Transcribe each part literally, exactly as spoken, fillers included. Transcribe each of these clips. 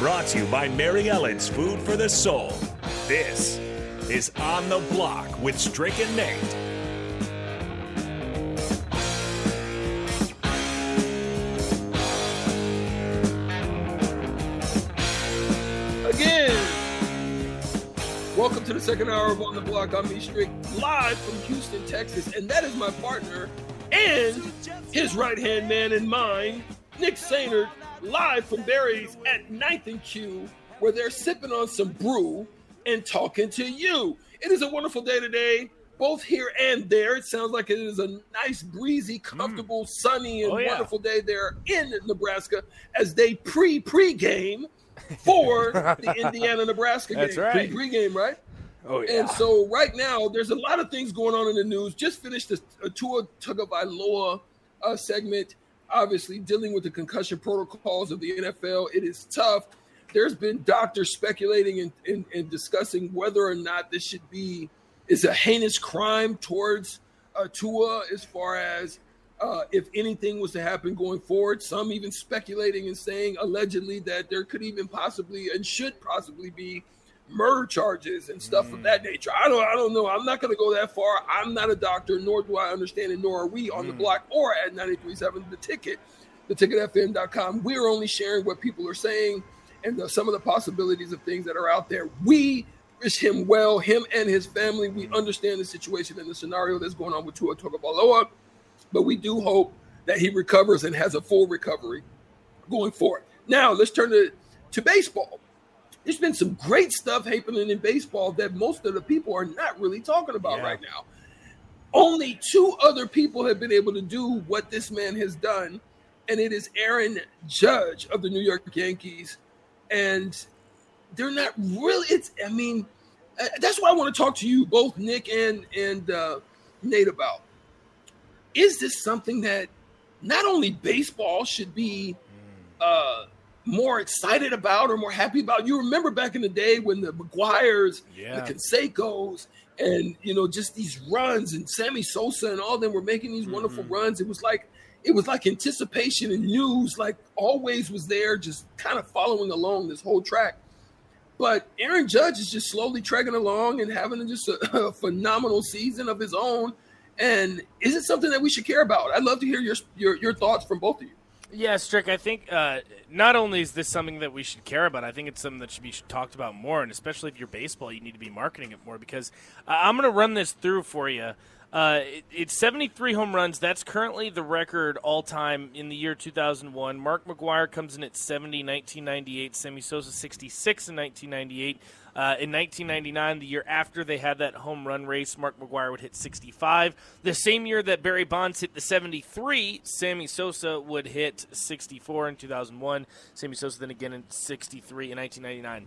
Brought to you by Mary Ellen's Food for the Soul. This is On the Block with Strick and Nate. Again, welcome to the second hour of On the Block. I'm me, Strick, live from Houston, Texas, and that is my partner and his right-hand man and mine, Nick Sainert, live from Barry's at ninth and Q, where they're sipping on some brew and talking to you. It is a wonderful day today, both here and there. It sounds like it is a nice, breezy, comfortable, mm. sunny, and oh, yeah. wonderful day there in Nebraska as they pre-pre-game for the Indiana-Nebraska game. That's right. Pre-pre-game, right? Oh, yeah. And so right now, there's a lot of things going on in the news. Just finished the uh, Tua Tagovailoa uh, segment, obviously dealing with the concussion protocols of the N F L. It is tough. There's been doctors speculating and, and, and discussing whether or not this should be is a heinous crime towards uh, Tua as far as uh, if anything was to happen going forward. Some even speculating and saying allegedly that there could even possibly and should possibly be murder charges and stuff mm. of that nature. I don't I don't know. I'm not going to go that far. I'm not a doctor, nor do I understand it, nor are we on mm. the block or at ninety-three point seven The Ticket, the ticket f m dot com. We're only sharing what people are saying and the, some of the possibilities of things that are out there. We wish him well, him and his family. We understand the situation and the scenario that's going on with Tua Tagovailoa, but we do hope that he recovers and has a full recovery going forward. Now, let's turn to, to baseball. There's been some great stuff happening in baseball that most of the people are not really talking about yeah. right now. Only two other people have been able to do what this man has done, and it is Aaron Judge of the New York Yankees. And they're not really – it's. I mean, that's why I want to talk to you, both Nick and, and uh, Nate, about. Is this something that not only baseball should be uh, more excited about or more happy about? You remember back in the day when the McGwires, yeah. the Consecos, and, you know, just these runs, and Sammy Sosa and all of them were making these mm-hmm. wonderful runs. It was like – It was like anticipation and news, like always was there, just kind of following along this whole track. But Aaron Judge is just slowly trekking along and having just a, a phenomenal season of his own. And is it something that we should care about? I'd love to hear your your, your thoughts from both of you. Yeah, Strick, I think uh, not only is this something that we should care about, I think it's something that should be talked about more. And especially if you're baseball, you need to be marketing it more, because I'm going to run this through for you. Uh, it, it's seventy-three home runs. That's currently the record all-time in the year two thousand one. Mark McGwire comes in at seventy in nineteen ninety-eight. Sammy Sosa, sixty-six in nineteen ninety-eight. Uh, in nineteen ninety-nine, the year after they had that home run race, Mark McGwire would hit sixty-five. The same year that Barry Bonds hit the seventy-three, Sammy Sosa would hit sixty-four in two thousand one. Sammy Sosa then again in sixty-three in nineteen ninety-nine.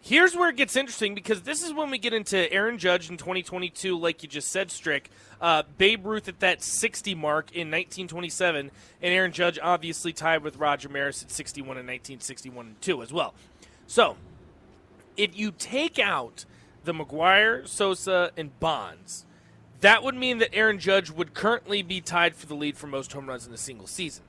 Here's where it gets interesting, because this is when we get into Aaron Judge in twenty twenty-two, like you just said, Strick. Uh, Babe Ruth at that sixty mark in nineteen twenty-seven, and Aaron Judge obviously tied with Roger Maris at sixty-one in nineteen sixty-one and two as well. So, if you take out the McGwire, Sosa, and Bonds, that would mean that Aaron Judge would currently be tied for the lead for most home runs in a single season.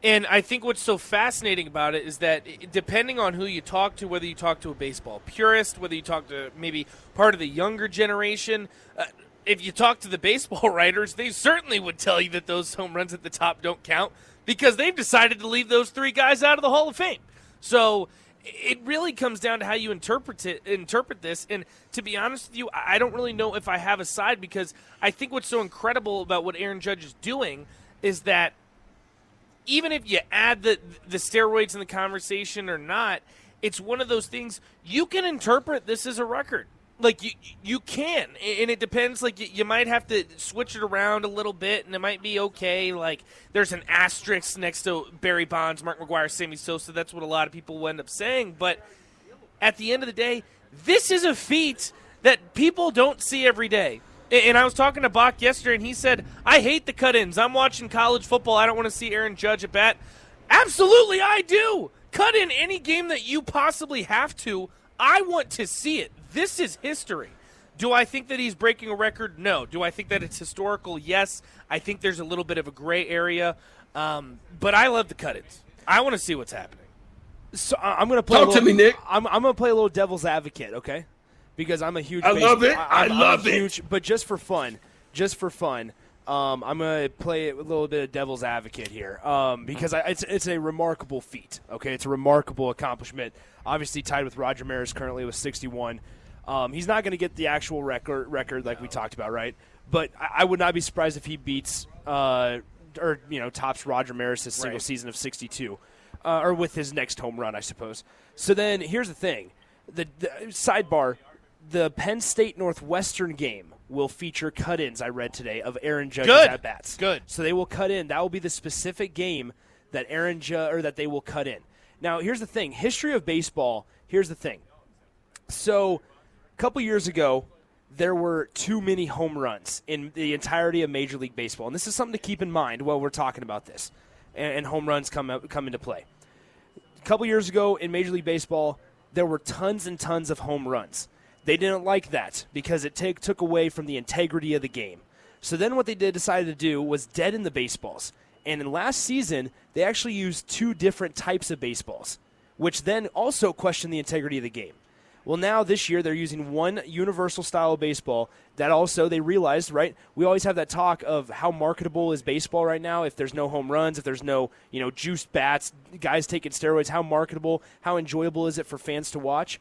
And I think what's so fascinating about it is that depending on who you talk to, whether you talk to a baseball purist, whether you talk to maybe part of the younger generation, uh, if you talk to the baseball writers, they certainly would tell you that those home runs at the top don't count, because they've decided to leave those three guys out of the Hall of Fame. So it really comes down to how you interpret it, interpret this. And to be honest with you, I don't really know if I have a side, because I think what's so incredible about what Aaron Judge is doing is that even if you add the the steroids in the conversation or not, it's one of those things you can interpret this as a record. Like, you you can, and it depends. Like, you, you might have to switch it around a little bit, and it might be okay. Like, there's an asterisk next to Barry Bonds, Mark McGwire, Sammy Sosa. That's what a lot of people end up saying. But at the end of the day, this is a feat that people don't see every day. And I was talking to Bach yesterday, and he said, I hate the cut-ins. I'm watching college football. I don't want to see Aaron Judge at bat. Absolutely, I do. Cut in any game that you possibly have to. I want to see it. This is history. Do I think that he's breaking a record? No. Do I think that it's historical? Yes. I think there's a little bit of a gray area. Um, but I love the cut-ins. I want to see what's happening. So I'm going to play. Talk a little, to me, Nick. I'm, I'm going to play a little devil's advocate, okay? Because I'm a huge. I baseball. love it. I, I love huge, it. But just for fun, just for fun, um, I'm gonna play a little bit of devil's advocate here, um, because I, it's it's a remarkable feat. Okay, it's a remarkable accomplishment. Obviously tied with Roger Maris currently with sixty-one. Um, he's not gonna get the actual record record like no. we talked about, right? But I, I would not be surprised if he beats uh, or you know tops Roger Maris' single right. season of sixty-two, uh, or with his next home run, I suppose. So then here's the thing, the, the sidebar. The Penn State Northwestern game will feature cut-ins, I read today, of Aaron Judge's at-bats. Good. So they will cut in. That will be the specific game that Aaron Judge, or that they will cut in. Now, here's the thing. History of baseball, here's the thing. So a couple years ago, there were too many home runs in the entirety of Major League Baseball. And this is something to keep in mind while we're talking about this, and home runs come out, come into play. A couple years ago in Major League Baseball, there were tons and tons of home runs. They didn't like that because it take, took away from the integrity of the game. So then what they did decided to do was deaden the baseballs. And in last season, they actually used two different types of baseballs, which then also questioned the integrity of the game. Well, now this year they're using one universal style of baseball that also they realized, right, we always have that talk of how marketable is baseball right now. If there's no home runs, if there's no, you know, juiced bats, guys taking steroids, how marketable, how enjoyable is it for fans to watch?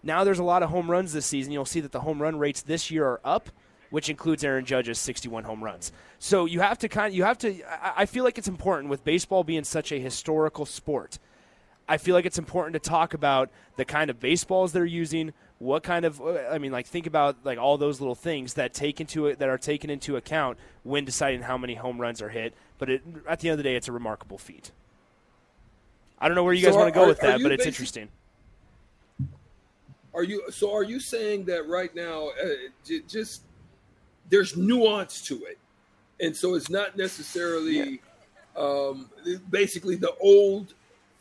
Now there's a lot of home runs this season. You'll see that the home run rates this year are up, which includes Aaron Judge's sixty-one home runs. So you have to kind of, you have to. I feel like it's important with baseball being such a historical sport. I feel like it's important to talk about the kind of baseballs they're using. What kind of I mean, like think about like all those little things that take into it that are taken into account when deciding how many home runs are hit. But it, at the end of the day, it's a remarkable feat. I don't know where you guys so want to go are, with that, but it's interesting. Are you so? Are you saying that right now? Uh, j- just there's nuance to it, and so it's not necessarily yeah. um, basically the old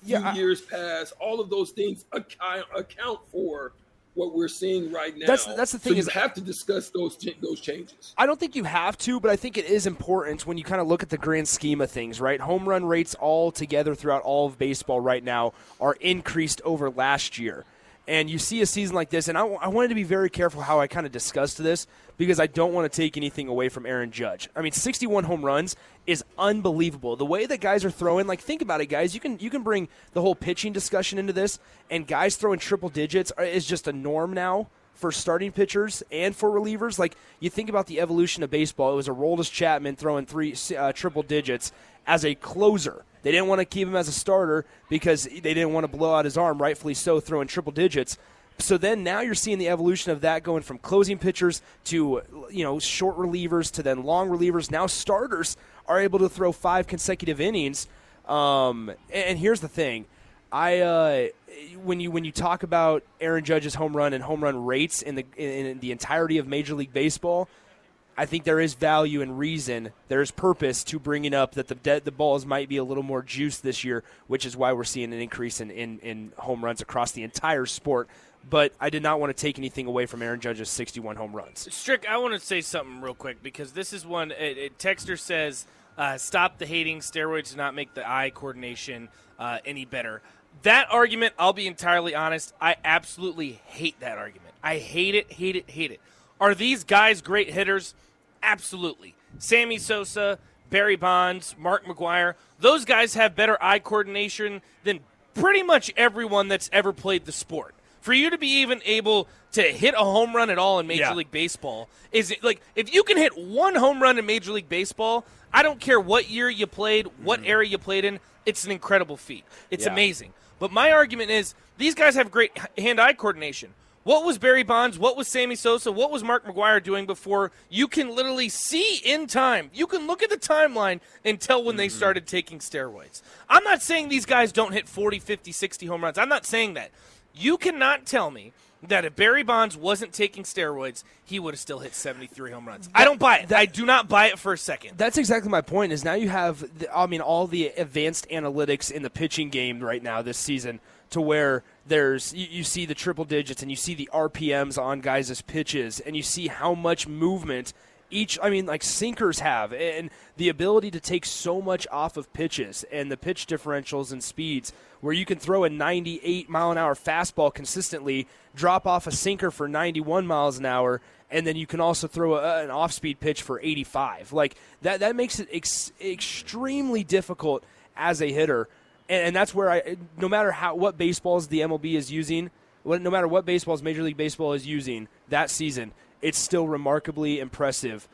few yeah, I, years past. All of those things account, account for what we're seeing right now. That's that's the thing so is you have to discuss those those changes. I don't think you have to, but I think it is important when you kind of look at the grand scheme of things, right? Home run rates all together throughout all of baseball right now are increased over last year. And you see a season like this, and I, I wanted to be very careful how I kind of discussed this because I don't want to take anything away from Aaron Judge. I mean, sixty-one home runs is unbelievable. The way that guys are throwing, like, think about it, guys. You can you can bring the whole pitching discussion into this, and guys throwing triple digits are, is just a norm now for starting pitchers and for relievers. Like, you think about the evolution of baseball. It was Aroldis Chapman throwing three uh, triple digits as a closer. They didn't want to keep him as a starter because they didn't want to blow out his arm, rightfully so, throwing triple digits. So then now you're seeing the evolution of that going from closing pitchers to, you know, short relievers to then long relievers. Now starters are able to throw five consecutive innings. Um, and here's the thing. I uh, when you when you talk about Aaron Judge's home run and home run rates in the in the entirety of Major League Baseball, I think there is value and reason, there is purpose to bringing up that the de- the balls might be a little more juiced this year, which is why we're seeing an increase in, in, in home runs across the entire sport. But I did not want to take anything away from Aaron Judge's sixty-one home runs. Strick, I want to say something real quick because this is one. It, it, Texter says, uh, stop the hating. Steroids do not make the eye coordination uh, any better. That argument, I'll be entirely honest, I absolutely hate that argument. I hate it, hate it, hate it. Are these guys great hitters? Absolutely. Sammy Sosa, Barry Bonds, Mark McGwire, those guys have better eye coordination than pretty much everyone that's ever played the sport. For you to be even able to hit a home run at all in Major yeah. League Baseball, is it, like if you can hit one home run in Major League Baseball, I don't care what year you played, what mm-hmm. area you played in, it's an incredible feat. It's yeah. amazing. But my argument is these guys have great hand-eye coordination. What was Barry Bonds? What was Sammy Sosa? What was Mark McGwire doing before? You can literally see in time. You can look at the timeline and tell when mm-hmm. they started taking steroids. I'm not saying these guys don't hit forty, fifty, sixty home runs. I'm not saying that. You cannot tell me that if Barry Bonds wasn't taking steroids, he would have still hit seventy-three home runs. I don't buy it. That, I do not buy it for a second. That's exactly my point is now you have, the, I mean, all the advanced analytics in the pitching game right now this season to where there's you, you see the triple digits and you see the R P Ms on guys' as pitches and you see how much movement each, I mean, like sinkers have and the ability to take so much off of pitches and the pitch differentials and speeds where you can throw a ninety-eight mile an hour fastball consistently, drop off a sinker for ninety-one miles an hour, and then you can also throw a, an off-speed pitch for eighty-five. Like that, that makes it ex- extremely difficult as a hitter, and, and that's where I, no matter how what baseballs the M L B is using, no matter what baseballs Major League Baseball is using that season, it's still remarkably impressive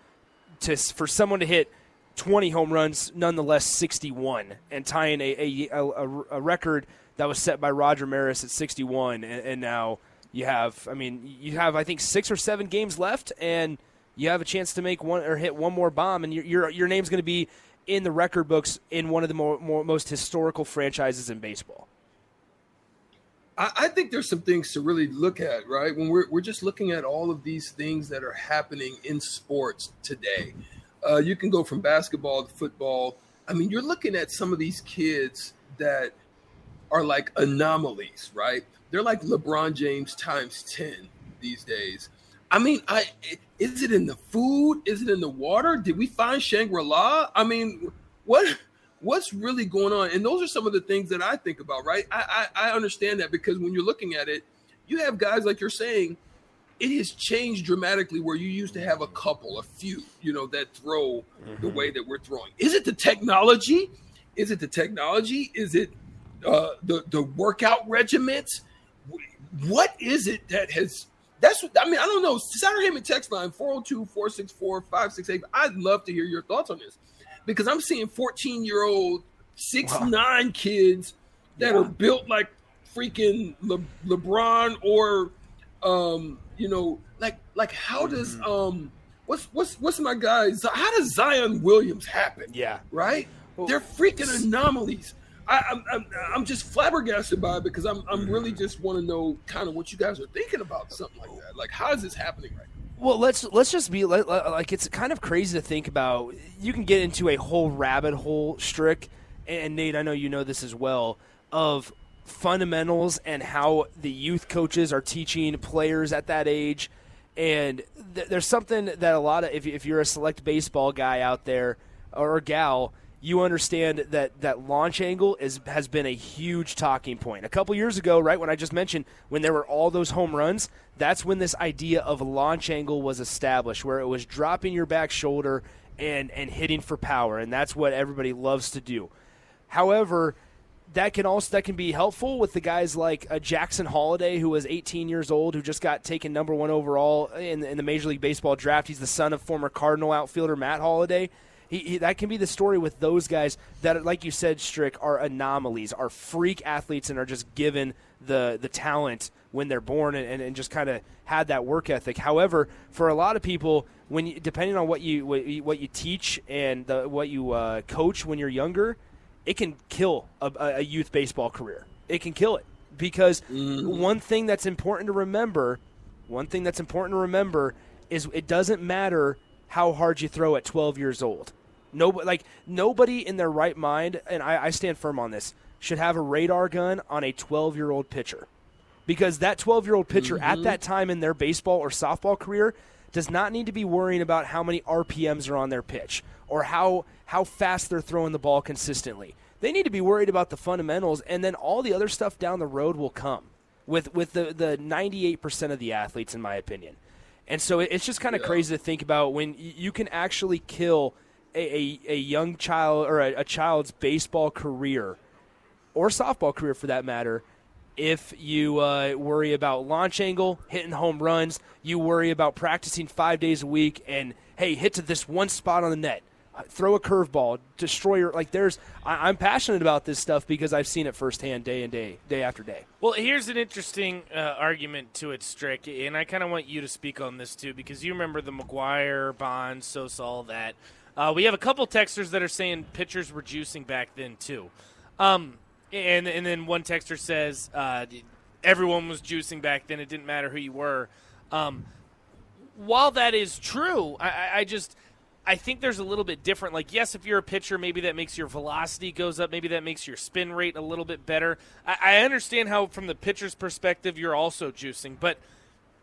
to for someone to hit twenty home runs, nonetheless sixty-one, and tying a a, a, a record that was set by Roger Maris at sixty-one, and, and now you have, I mean, you have I think six or seven games left, and you have a chance to make one or hit one more bomb, and your your, your name's going to be in the record books in one of the more, more, most historical franchises in baseball. I think there's some things to really look at, right? When we're we're just looking at all of these things that are happening in sports today. Uh, you can go from basketball to football. I mean, you're looking at some of these kids that are like anomalies, right? They're like LeBron James times ten these days. I mean, I is it in the food? Is it in the water? Did we find Shangri-La? I mean, what? What's really going on? And those are some of the things that I think about, right? I, I I understand that because when you're looking at it, you have guys like you're saying, it has changed dramatically where you used to have a couple, a few, you know, that throw mm-hmm. the way that we're throwing. Is it the technology? Is it the technology? Is it uh, the, the workout regiments? What is it that has – that's what, I mean, I don't know. Saturday Heyman text line, four oh two, four six four, five six eight. I'd love to hear your thoughts on this. Because I'm seeing fourteen-year-old, six nine wow. kids that yeah. are built like freaking Le- LeBron or, um, you know, like like how does um what's what's what's my guy? How does Zion Williams happen? Yeah, right. Well, they're freaking anomalies. I, I'm, I'm I'm just flabbergasted by it because I'm I'm really just want to know kind of what you guys are thinking about something like that. Like how is this happening right now? Well, let's let's just be let, let, like it's kind of crazy to think about. You can get into a whole rabbit hole, Strick, and Nate, I know you know this as well, of fundamentals and how the youth coaches are teaching players at that age. And th- there's something that a lot of, if, if you're a select baseball guy out there or a gal, you understand that that launch angle is has been a huge talking point. A couple years ago, right, when I just mentioned when there were all those home runs, that's when this idea of launch angle was established, where it was dropping your back shoulder and, and hitting for power, and that's what everybody loves to do. However, that can also that can be helpful with the guys like uh, Jackson Holliday, who was eighteen years old, who just got taken number one overall in, in the Major League Baseball draft. He's the son of former Cardinal outfielder Matt Holliday. He, he, that can be the story with those guys that, like you said, Strick, are anomalies, are freak athletes and are just given the the talent when they're born and, and, and just kind of had that work ethic. However, for a lot of people, when you, depending on what you what you, what you teach and the, what you uh, coach when you're younger, it can kill a, a youth baseball career. It can kill it because mm-hmm. one thing that's important to remember, one thing that's important to remember is it doesn't matter how hard you throw at twelve years old. No, like nobody in their right mind, and I, I stand firm on this, should have a radar gun on a twelve-year-old pitcher, because that twelve-year-old pitcher mm-hmm. at that time in their baseball or softball career does not need to be worrying about how many R P Ms are on their pitch or how how fast they're throwing the ball consistently. They need to be worried about the fundamentals, and then all the other stuff down the road will come with with the, the ninety-eight percent of the athletes, in my opinion. And so it's just kind of yeah. crazy to think about when you can actually kill A, a, a young child or a, a child's baseball career or softball career for that matter if you uh, worry about launch angle, hitting home runs, you worry about practicing five days a week and, hey, hit to this one spot on the net, throw a curveball, destroy your – like there's – I'm passionate about this stuff because I've seen it firsthand day and day, day after day. Well, here's an interesting uh, argument to it, Strick, and I kind of want you to speak on this too because you remember the McGwire, Bonds, Sosa, all that – Uh, we have a couple texters that are saying pitchers were juicing back then too, um, and and then one texter says uh, everyone was juicing back then. It didn't matter who you were. Um, while that is true, I, I just I think there's a little bit different. Like, yes, if you're a pitcher, maybe that makes your velocity goes up. Maybe that makes your spin rate a little bit better. I, I understand how, from the pitcher's perspective, you're also juicing. But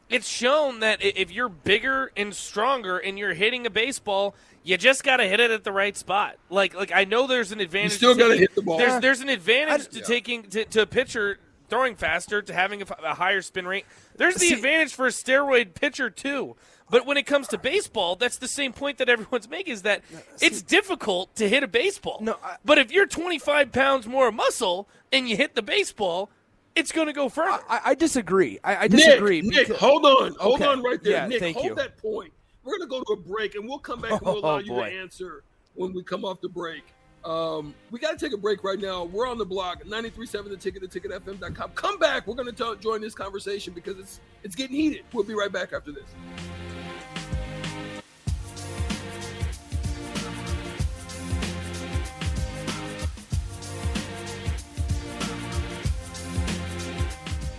it's shown that if you're bigger and stronger and you're hitting a baseball, you just got to hit it at the right spot. Like, like I know there's an advantage. You still got to hit the ball. There's, there's an advantage I, to yeah. taking to, to a pitcher throwing faster, to having a, a higher spin rate. There's the See, advantage for a steroid pitcher too. But when it comes to baseball, that's the same point that everyone's making, is that it's difficult to hit a baseball. No, I, but if you're twenty-five pounds more muscle and you hit the baseball, it's going to go further. I, I disagree. I, I disagree. Nick, because, Nick, hold on. Hold okay. on right there. Yeah, Nick, hold you. that point. We're going to go to a break, and we'll come back and we'll oh, allow you boy. to answer when we come off the break. Um, we got to take a break right now. We're on the block, ninety-three point seven The Ticket, the ticket f m dot com. Come back. We're going to join this conversation because it's it's getting heated. We'll be right back after this.